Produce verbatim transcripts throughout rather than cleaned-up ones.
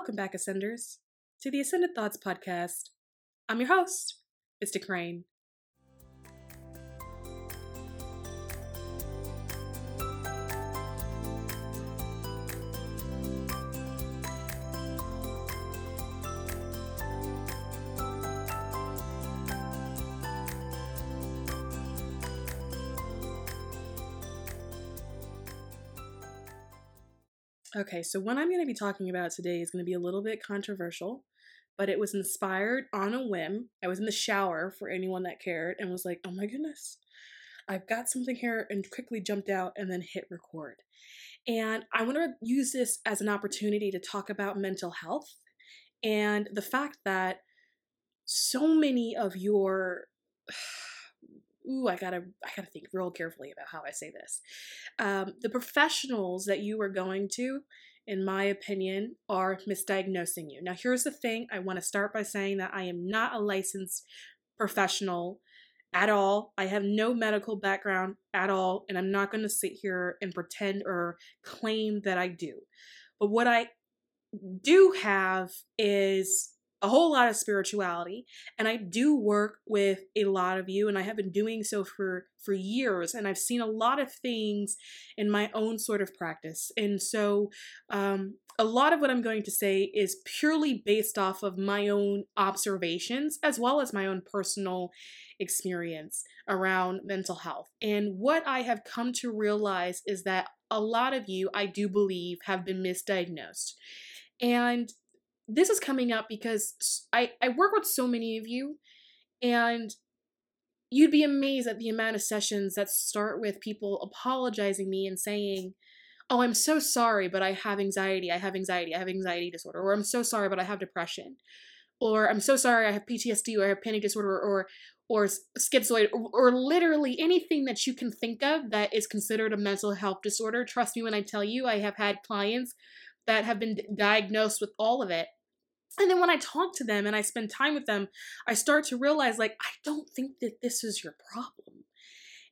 Welcome back, Ascenders, to the Ascended Thoughts Podcast. I'm your host, Mister Crane. Okay, so what I'm going to be talking about today is going to be a little bit controversial, but it was inspired on a whim. I was in the shower, for anyone that cared, and was like, oh my goodness, I've got something here, and quickly jumped out and then hit record. And I want to use this as an opportunity to talk about mental health and the fact that so many of your... Ooh, I gotta, I gotta think real carefully about how I say this. Um, the professionals that you are going to, in my opinion, are misdiagnosing you. Now, here's the thing. I want to start by saying that I am not a licensed professional at all. I have no medical background at all, and I'm not going to sit here and pretend or claim that I do. But what I do have is a whole lot of spirituality, and I do work with a lot of you, and I have been doing so for for years, and I've seen a lot of things in my own sort of practice. And so um, a lot of what I'm going to say is purely based off of my own observations as well as my own personal experience around mental health. And what I have come to realize is that a lot of you, I do believe, have been misdiagnosed. And this is coming up because I, I work with so many of you, and you'd be amazed at the amount of sessions that start with people apologizing me and saying, oh, I'm so sorry, but I have anxiety. I have anxiety. I have anxiety disorder. Or I'm so sorry, but I have depression. Or I'm so sorry, I have P T S D, or I have panic disorder, or or schizoid, or, or literally anything that you can think of that is considered a mental health disorder. Trust me when I tell you, I have had clients that have been diagnosed with all of it. And then when I talk to them and I spend time with them, I start to realize, like, I don't think that this is your problem.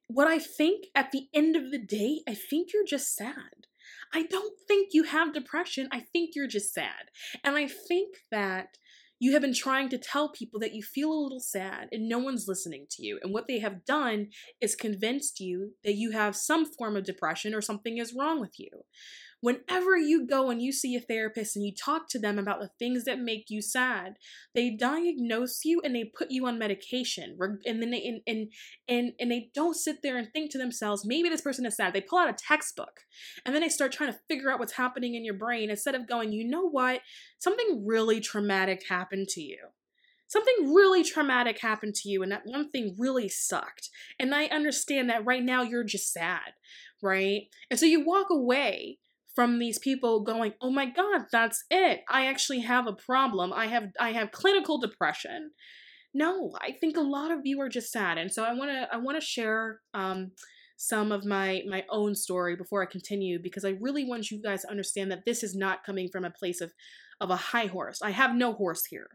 What I think at the end of the day, I think you're just sad. I don't think you have depression. I think you're just sad. And I think that you have been trying to tell people that you feel a little sad and no one's listening to you. And what they have done is convinced you that you have some form of depression or something is wrong with you. Whenever you go and you see a therapist and you talk to them about the things that make you sad, they diagnose you and they put you on medication. And then they and and and, and they don't sit there and think to themselves, maybe this person is sad. They pull out a textbook and then they start trying to figure out what's happening in your brain instead of going, you know what? Something really traumatic happened to you. Something really traumatic happened to you, and that one thing really sucked. And I understand that right now you're just sad, right? And so you walk away from these people going, oh my God, that's it. I actually have a problem. I have I have clinical depression. No, I think a lot of you are just sad. And so I want to I want to share um, some of my, my own story before I continue, because I really want you guys to understand that this is not coming from a place of, of a high horse. I have no horse here.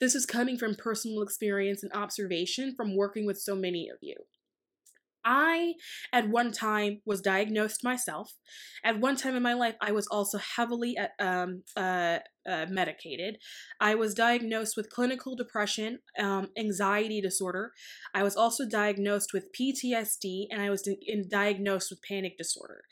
This is coming from personal experience and observation from working with so many of you. I, at one time, was diagnosed myself. At one time in my life, I was also heavily um, uh, uh, medicated. I was diagnosed with clinical depression, um, anxiety disorder. I was also diagnosed with P T S D, and I was di- in diagnosed with panic disorder.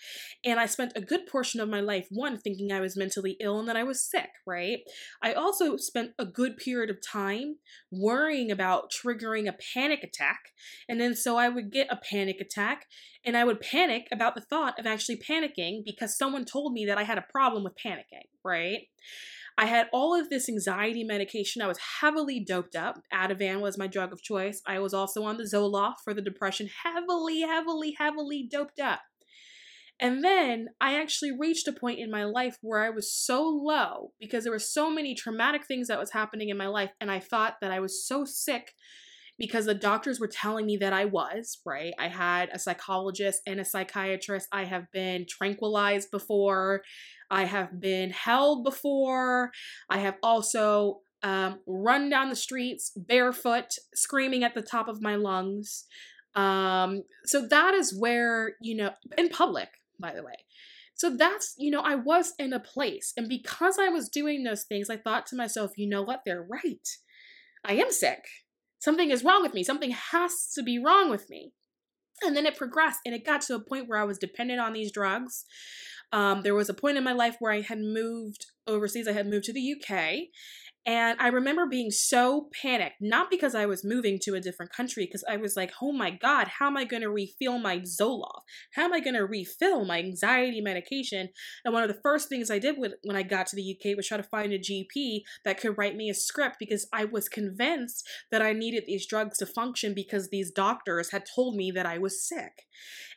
And I spent a good portion of my life, one, thinking I was mentally ill and that I was sick, right? I also spent a good period of time worrying about triggering a panic attack. And then so I would get a panic panic attack, and I would panic about the thought of actually panicking because someone told me that I had a problem with panicking, right? I had all of this anxiety medication. I was heavily doped up. Ativan was my drug of choice. I was also on the Zoloft for the depression, heavily, heavily, heavily doped up. And then I actually reached a point in my life where I was so low because there were so many traumatic things that was happening in my life, and I thought that I was so sick because the doctors were telling me that I was, right? I had a psychologist and a psychiatrist. I have been tranquilized before. I have been held before. I have also um, run down the streets barefoot, screaming at the top of my lungs. Um, so that is where, you know, in public, by the way. So that's, you know, I was in a place. And because I was doing those things, I thought to myself, you know what? They're right. I am sick. Something is wrong with me. Something has to be wrong with me. And then it progressed and it got to a point where I was dependent on these drugs. Um, there was a point in my life where I had moved overseas. I had moved to the U K. And I remember being so panicked, not because I was moving to a different country, because I was like, oh my God, how am I going to refill my Zoloft? How am I going to refill my anxiety medication? And one of the first things I did when I got to the U K was try to find a G P that could write me a script, because I was convinced that I needed these drugs to function because these doctors had told me that I was sick.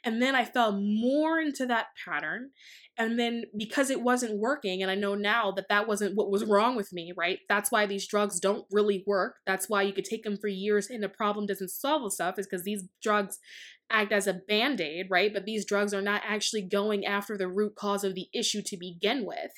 And then I fell more into that pattern. And then because it wasn't working, and I know now that that wasn't what was wrong with me, right? That's why these drugs don't really work. That's why you could take them for years and the problem doesn't solve itself, is because these drugs act as a Band-Aid, right? But these drugs are not actually going after the root cause of the issue to begin with.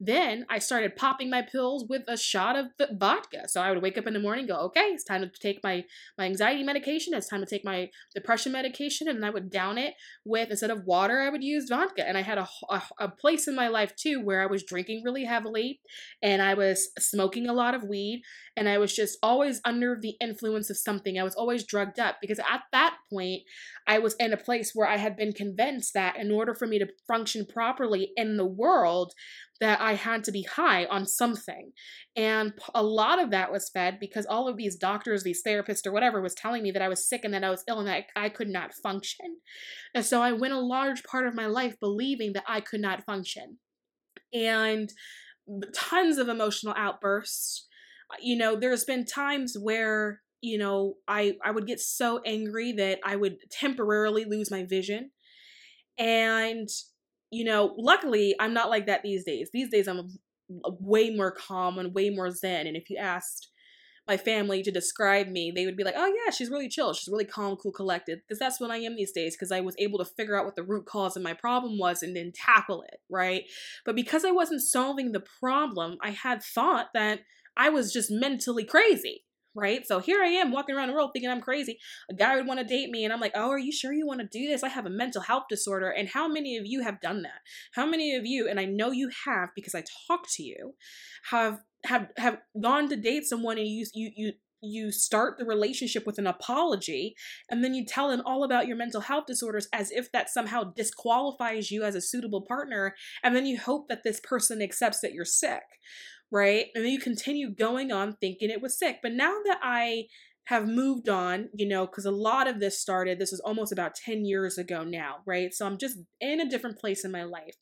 Then I started popping my pills with a shot of the vodka. So I would wake up in the morning and go, okay, it's time to take my, my anxiety medication. It's time to take my depression medication. And I would down it with, instead of water, I would use vodka. And I had a, a, a place in my life too where I was drinking really heavily and I was smoking a lot of weed and I was just always under the influence of something. I was always drugged up because at that point, I was in a place where I had been convinced that in order for me to function properly in the world, that I had to be high on something. And a lot of that was fed because all of these doctors, these therapists or whatever was telling me that I was sick and that I was ill and that I could not function. And so I went a large part of my life believing that I could not function. And tons of emotional outbursts. You know, there's been times where You know, I, I would get so angry that I would temporarily lose my vision. And, you know, luckily I'm not like that these days. These days I'm way more calm and way more zen. And if you asked my family to describe me, they would be like, oh yeah, she's really chill. She's really calm, cool, collected. Because that's what I am these days. Because I was able to figure out what the root cause of my problem was and then tackle it, right? But because I wasn't solving the problem, I had thought that I was just mentally crazy. Right? So here I am walking around the world thinking I'm crazy. A guy would want to date me and I'm like, oh, are you sure you want to do this? I have a mental health disorder. And how many of you have done that? How many of you, and I know you have because I talk to you, have have have gone to date someone and you you you you start the relationship with an apology and then you tell them all about your mental health disorders as if that somehow disqualifies you as a suitable partner. And then you hope that this person accepts that you're sick. Right? And then you continue going on thinking it was sick. But now that I have moved on, you know, because a lot of this started, this was almost about ten years ago now, right? So I'm just in a different place in my life.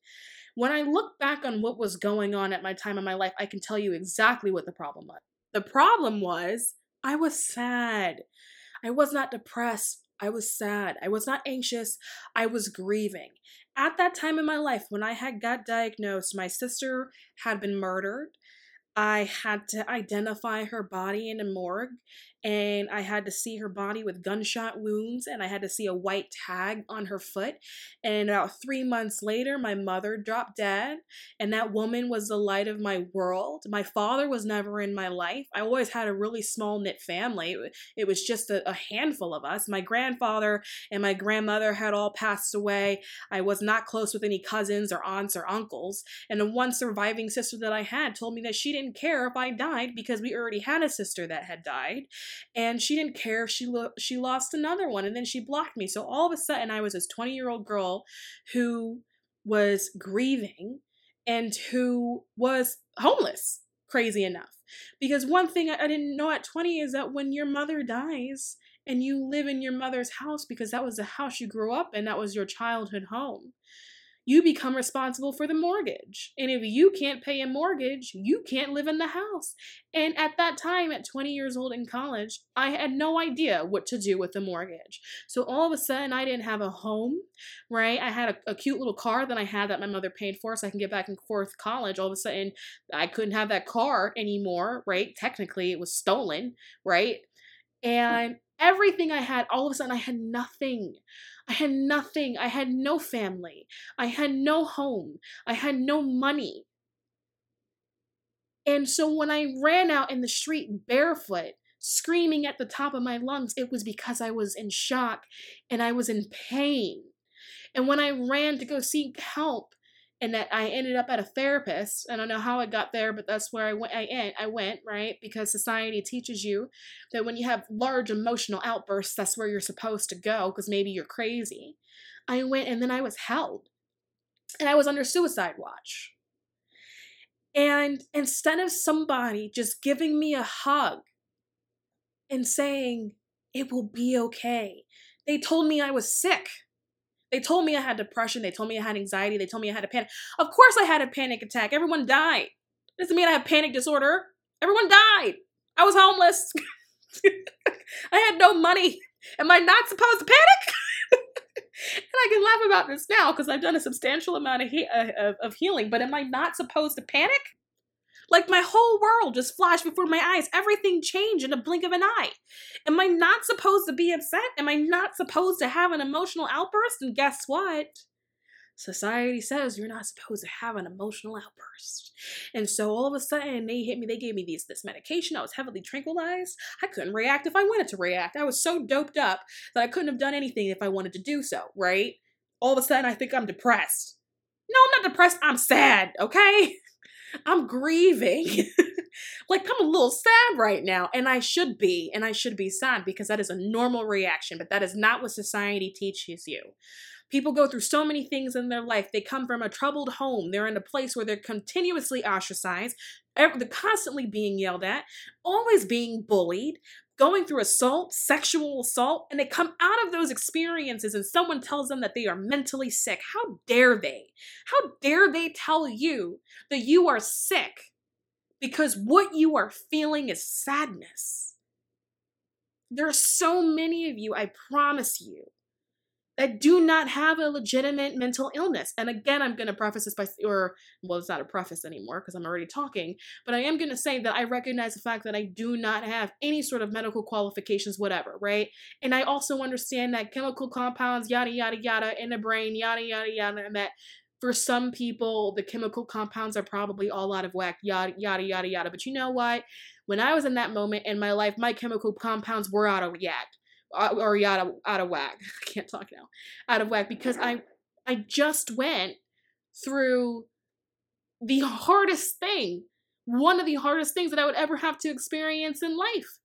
When I look back on what was going on at my time in my life, I can tell you exactly what the problem was. The problem was I was sad. I was not depressed. I was sad. I was not anxious. I was grieving. At that time in my life, when I had got diagnosed, my sister had been murdered. I had to identify her body in a morgue, and I had to see her body with gunshot wounds, and I had to see a white tag on her foot. And about three months later, my mother dropped dead, and that woman was the light of my world. My father was never in my life. I always had a really small-knit family. It was just a, a handful of us. My grandfather and my grandmother had all passed away. I was not close with any cousins or aunts or uncles, and the one surviving sister that I had told me that she didn't care if I died because we already had a sister that had died, and she didn't care if she lo- she lost another one, and then she blocked me. So all of a sudden I was this twenty year old girl who was grieving and who was homeless, crazy enough, because one thing I didn't know at twenty is that when your mother dies and you live in your mother's house, because that was the house you grew up in, that was your childhood home, you become responsible for the mortgage. And if you can't pay a mortgage, you can't live in the house. And at that time, at twenty years old in college, I had no idea what to do with the mortgage. So all of a sudden, I didn't have a home, right? I had a, a cute little car that I had that my mother paid for so I can get back and forth college. All of a sudden, I couldn't have that car anymore, right? Technically, it was stolen, right? And everything I had, all of a sudden, I had nothing. I had nothing. I had no family. I had no home. I had no money. And so when I ran out in the street barefoot, screaming at the top of my lungs, it was because I was in shock and I was in pain. And when I ran to go seek help, and that I ended up at a therapist. I don't know how I got there, but that's where I went, I, I went, right? Because society teaches you that when you have large emotional outbursts, that's where you're supposed to go because maybe you're crazy. I went, and then I was held, and I was under suicide watch. And instead of somebody just giving me a hug and saying, it will be okay, they told me I was sick. They told me I had depression. They told me I had anxiety. They told me I had a panic. Of course I had a panic attack. Everyone died. Doesn't mean I have panic disorder. Everyone died. I was homeless. I had no money. Am I not supposed to panic? And I can laugh about this now because I've done a substantial amount of, he- of, of healing, but am I not supposed to panic? Like, my whole world just flashed before my eyes. Everything changed in a blink of an eye. Am I not supposed to be upset? Am I not supposed to have an emotional outburst? And guess what? Society says you're not supposed to have an emotional outburst. And so all of a sudden they hit me. They gave me these, this medication. I was heavily tranquilized. I couldn't react if I wanted to react. I was so doped up that I couldn't have done anything if I wanted to do so, right? All of a sudden I think I'm depressed. No, I'm not depressed. I'm sad, okay? I'm grieving. Like, I'm a little sad right now, and I should be, and I should be sad because that is a normal reaction, but that is not what society teaches you. People go through so many things in their life. They come from a troubled home. They're in a place where they're continuously ostracized. They're constantly being yelled at, always being bullied, going through assault, sexual assault, and they come out of those experiences and someone tells them that they are mentally sick. How dare they? How dare they tell you that you are sick because what you are feeling is sadness? There are so many of you, I promise you, that do not have a legitimate mental illness. And again, I'm going to preface this by, or, well, it's not a preface anymore because I'm already talking, but I am going to say that I recognize the fact that I do not have any sort of medical qualifications, whatever, right? And I also understand that chemical compounds, yada, yada, yada, in the brain, yada, yada, yada, and that for some people, the chemical compounds are probably all out of whack, yada, yada, yada, yada. But you know what? When I was in that moment in my life, my chemical compounds were out of whack. Or out of, out of whack. I can't talk now. Out of whack because I I just went through the hardest thing. One of the hardest things that I would ever have to experience in life.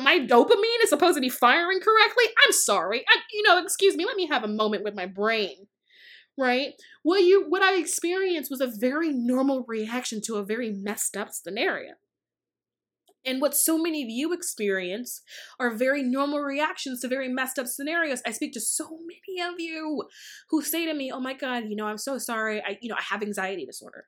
My dopamine is supposed to be firing correctly. I'm sorry. I, you know, excuse me. Let me have a moment with my brain. Right? What you what I experienced was a very normal reaction to a very messed up scenario. And what so many of you experience are very normal reactions to very messed up scenarios. I speak to so many of you who say to me, oh my God, you know, I'm so sorry. I, you know, I have anxiety disorder.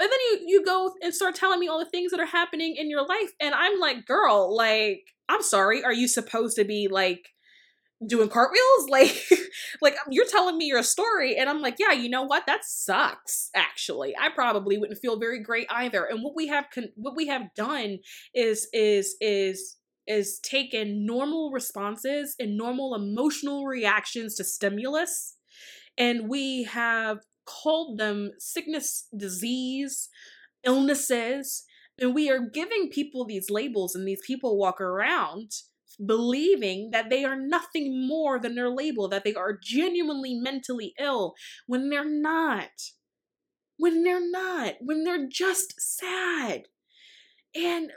But then you, you go and start telling me all the things that are happening in your life. And I'm like, girl, like, I'm sorry. Are you supposed to be like doing cartwheels? Like, like you're telling me your story. And I'm like, yeah, you know what? That sucks. Actually, I probably wouldn't feel very great either. And what we have, con- what we have done is, is, is, is taken normal responses and normal emotional reactions to stimulus. And we have called them sickness, disease, illnesses. And we are giving people these labels, and these people walk around believing that they are nothing more than their label, that they are genuinely mentally ill when they're not, when they're not, when they're just sad. And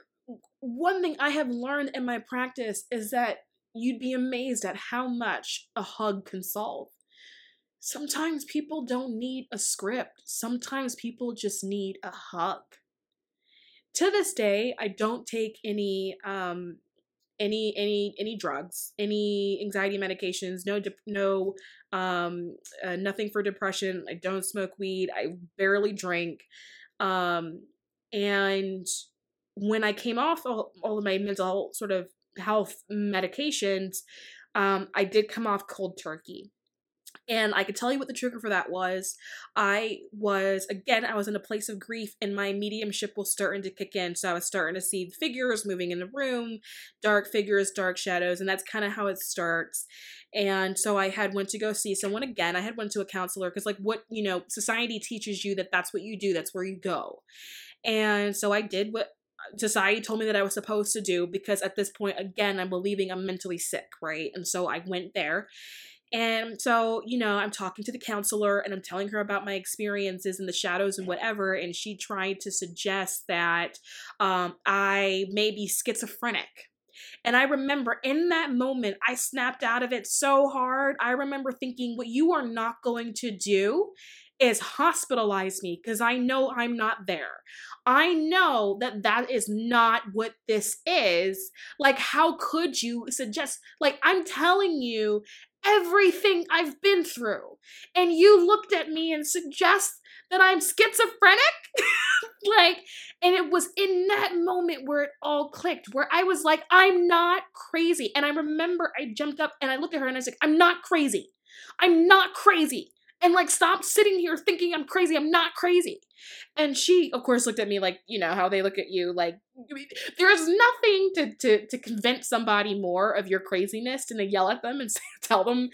one thing I have learned in my practice is that you'd be amazed at how much a hug can solve. Sometimes people don't need a script. Sometimes people just need a hug. To this day, I don't take any, um, Any any any drugs, any anxiety medications, no de- no um uh, nothing for depression. I don't smoke weed. I barely drink. Um, and when I came off all, all of my mental sort of health medications, um, I did come off cold turkey. And I could tell you what the trigger for that was. I was, again, I was in a place of grief, and my mediumship was starting to kick in. So I was starting to see figures moving in the room, dark figures, dark shadows, and that's kind of how it starts. And so I had went to go see someone again. I had went to a counselor because, like, what, you know, society teaches you that that's what you do. That's where you go. And so I did what society told me that I was supposed to do because at this point, again, I'm believing I'm mentally sick, right? And so I went there. And so, you know, I'm talking to the counselor and I'm telling her about my experiences in the shadows and whatever. And she tried to suggest that um, I may be schizophrenic. And I remember in that moment, I snapped out of it so hard. I remember thinking, what you are not going to do is hospitalize me, because I know I'm not there. I know that that is not what this is. Like, how could you suggest, like, I'm telling you everything I've been through, and you looked at me and suggest that I'm schizophrenic? Like, and it was in that moment where it all clicked, where I was like, I'm not crazy. And I remember I jumped up and I looked at her and I was like, I'm not crazy. I'm not crazy. And like, stop sitting here thinking I'm crazy. I'm not crazy. And she, of course, looked at me like, you know, how they look at you. Like, there is nothing to to to convince somebody more of your craziness than to yell at them and say, tell them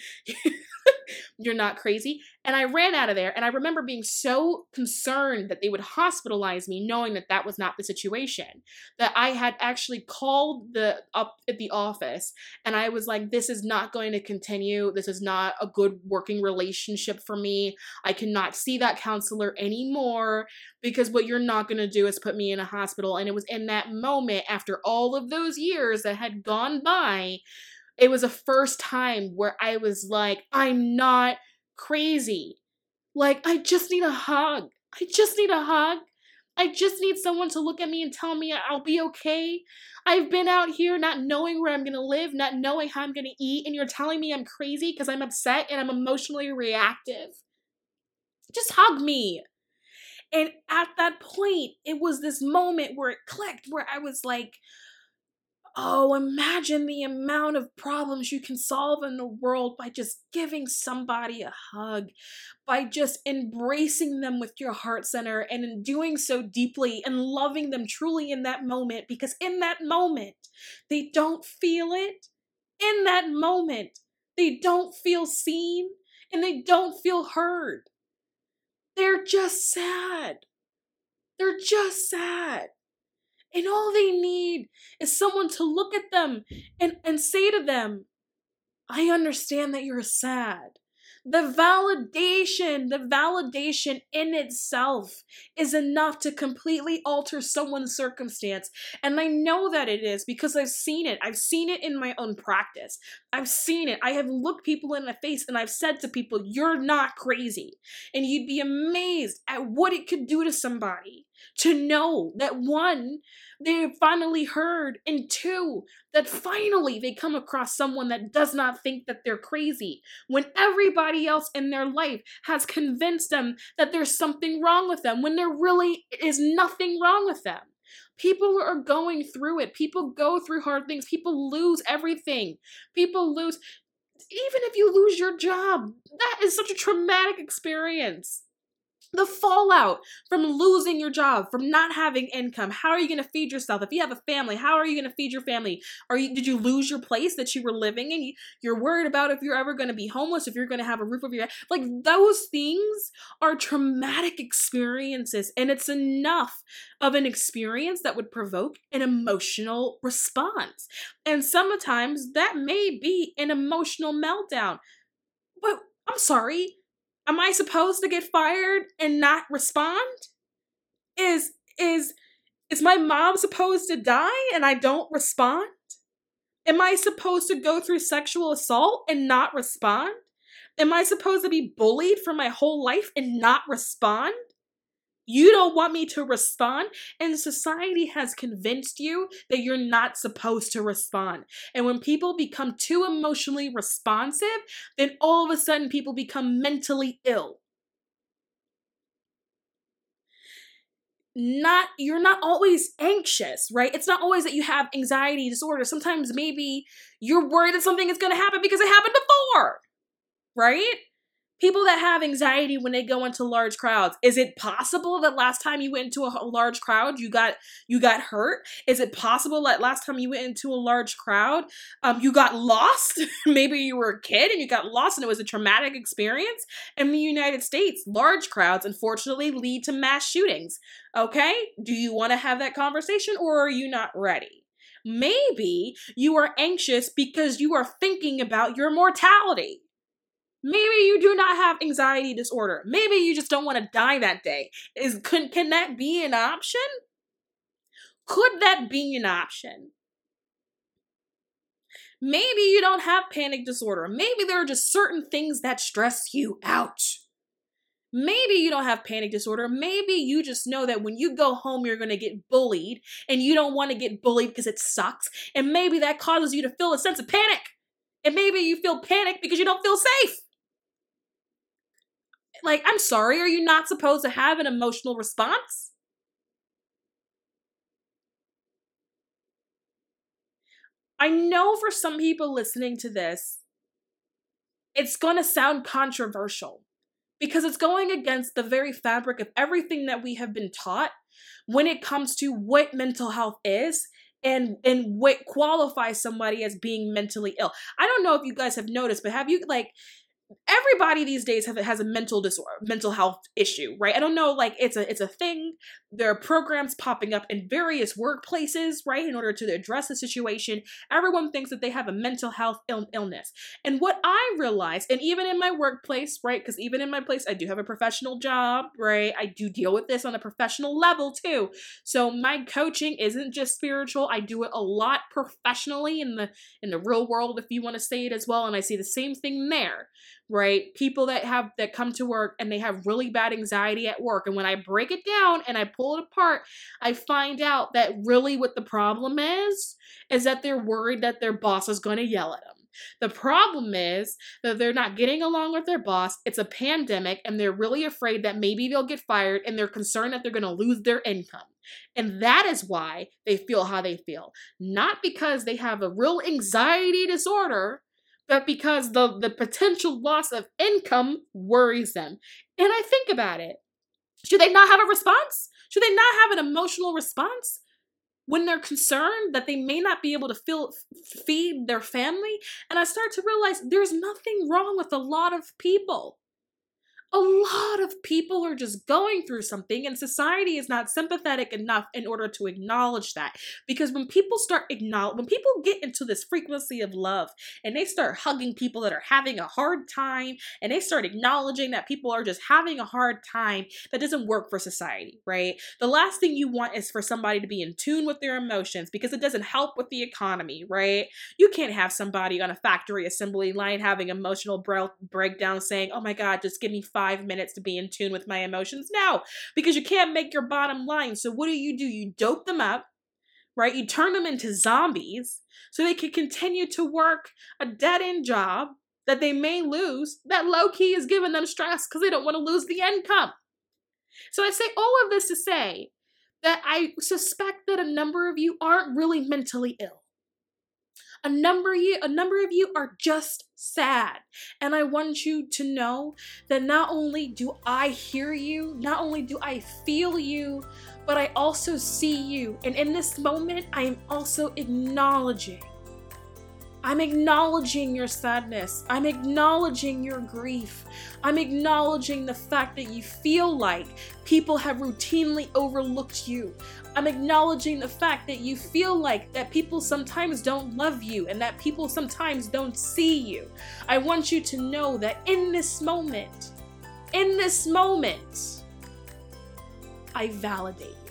you're not crazy. And I ran out of there. And I remember being so concerned that they would hospitalize me, knowing that that was not the situation, that I had actually called the up at the office. And I was like, this is not going to continue. This is not a good working relationship for me. I cannot see that counselor anymore, because what you're not going to do is put me in a hospital. And it was in that moment, after all of those years that had gone by, it was a first time where I was like, I'm not crazy. Like, I just need a hug. I just need a hug. I just need someone to look at me and tell me I'll be okay. I've been out here not knowing where I'm going to live, not knowing how I'm going to eat, and you're telling me I'm crazy because I'm upset and I'm emotionally reactive. Just hug me. And at that point, it was this moment where it clicked, where I was like, oh, imagine the amount of problems you can solve in the world by just giving somebody a hug, by just embracing them with your heart center, and in doing so deeply and loving them truly in that moment, because in that moment, they don't feel it. In that moment, they don't feel seen and they don't feel heard. They're just sad. They're just sad. And all they need is someone to look at them and, and say to them, I understand that you're sad. The validation, the validation in itself is enough to completely alter someone's circumstance. And I know that it is, because I've seen it. I've seen it in my own practice. I've seen it. I have looked people in the face and I've said to people, you're not crazy. And you'd be amazed at what it could do to somebody to know that, one, they finally heard, and two, that finally they come across someone that does not think that they're crazy, when everybody else in their life has convinced them that there's something wrong with them, when there really is nothing wrong with them. People are going through it. People go through hard things. People lose everything. People lose, even if you lose your job, that is such a traumatic experience. The fallout from losing your job, from not having income. How are you going to feed yourself? If you have a family, how are you going to feed your family? Are you, did you lose your place that you were living in? You're worried about if you're ever going to be homeless, if you're going to have a roof over your head. Like, those things are traumatic experiences, and it's enough of an experience that would provoke an emotional response. And sometimes that may be an emotional meltdown. But I'm sorry, am I supposed to get fired and not respond? Is is is my mom supposed to die and I don't respond? Am I supposed to go through sexual assault and not respond? Am I supposed to be bullied for my whole life and not respond? You don't want me to respond, and society has convinced you that you're not supposed to respond. And when people become too emotionally responsive, then all of a sudden people become mentally ill. Not, you're not always anxious, right? It's not always that you have anxiety disorder. Sometimes maybe you're worried that something is going to happen because it happened before, right? People that have anxiety when they go into large crowds, is it possible that last time you went into a large crowd, you got you got hurt? Is it possible that last time you went into a large crowd, um, you got lost? Maybe you were a kid and you got lost and it was a traumatic experience. In the United States, large crowds, unfortunately, lead to mass shootings. Okay? Do you want to have that conversation, or are you not ready? Maybe you are anxious because you are thinking about your mortality. Maybe you do not have anxiety disorder. Maybe you just don't want to die that day. Is can, can that be an option? Could that be an option? Maybe you don't have panic disorder. Maybe there are just certain things that stress you out. Maybe you don't have panic disorder. Maybe you just know that when you go home, you're going to get bullied and you don't want to get bullied because it sucks. And maybe that causes you to feel a sense of panic. And maybe you feel panic because you don't feel safe. Like, I'm sorry, are you not supposed to have an emotional response? I know for some people listening to this, it's going to sound controversial because it's going against the very fabric of everything that we have been taught when it comes to what mental health is and, and what qualifies somebody as being mentally ill. I don't know if you guys have noticed, but have you, like, everybody these days have, has a mental disorder, mental health issue, right? I don't know, like, it's a, it's a thing. There are programs popping up in various workplaces, right? In order to address the situation, everyone thinks that they have a mental health il- illness. And what I realized, and even in my workplace, right? Because even in my place, I do have a professional job, right? I do deal with this on a professional level too. So my coaching isn't just spiritual. I do it a lot professionally in the, in the real world, if you want to say it as well. And I see the same thing there. Right? People that have, that come to work and they have really bad anxiety at work. And when I break it down and I pull it apart, I find out that really what the problem is, is that they're worried that their boss is going to yell at them. The problem is that they're not getting along with their boss. It's a pandemic and they're really afraid that maybe they'll get fired and they're concerned that they're going to lose their income. And that is why they feel how they feel. Not because they have a real anxiety disorder, but because the, the potential loss of income worries them. And I think about it. Should they not have a response? Should they not have an emotional response when they're concerned that they may not be able to feel, feed their family? And I start to realize there's nothing wrong with a lot of people. A lot of people are just going through something, and society is not sympathetic enough in order to acknowledge that. Because when people start acknowledge, when people get into this frequency of love and they start hugging people that are having a hard time and they start acknowledging that people are just having a hard time, that doesn't work for society, right? The last thing you want is for somebody to be in tune with their emotions because it doesn't help with the economy, right? You can't have somebody on a factory assembly line having emotional bre- breakdown saying, oh my God, just give me five. Five minutes to be in tune with my emotions. No, because you can't make your bottom line. So what do you do? You dope them up, right? You turn them into zombies so they can continue to work a dead-end job that they may lose, that low-key is giving them stress because they don't want to lose the income. So I say all of this to say that I suspect that a number of you aren't really mentally ill. A number, you, a number of you are just sad. And I want you to know that not only do I hear you, not only do I feel you, but I also see you. And in this moment, I am also acknowledging. I'm acknowledging your sadness. I'm acknowledging your grief. I'm acknowledging the fact that you feel like people have routinely overlooked you. I'm acknowledging the fact that you feel like that people sometimes don't love you and that people sometimes don't see you. I want you to know that in this moment, in this moment, I validate.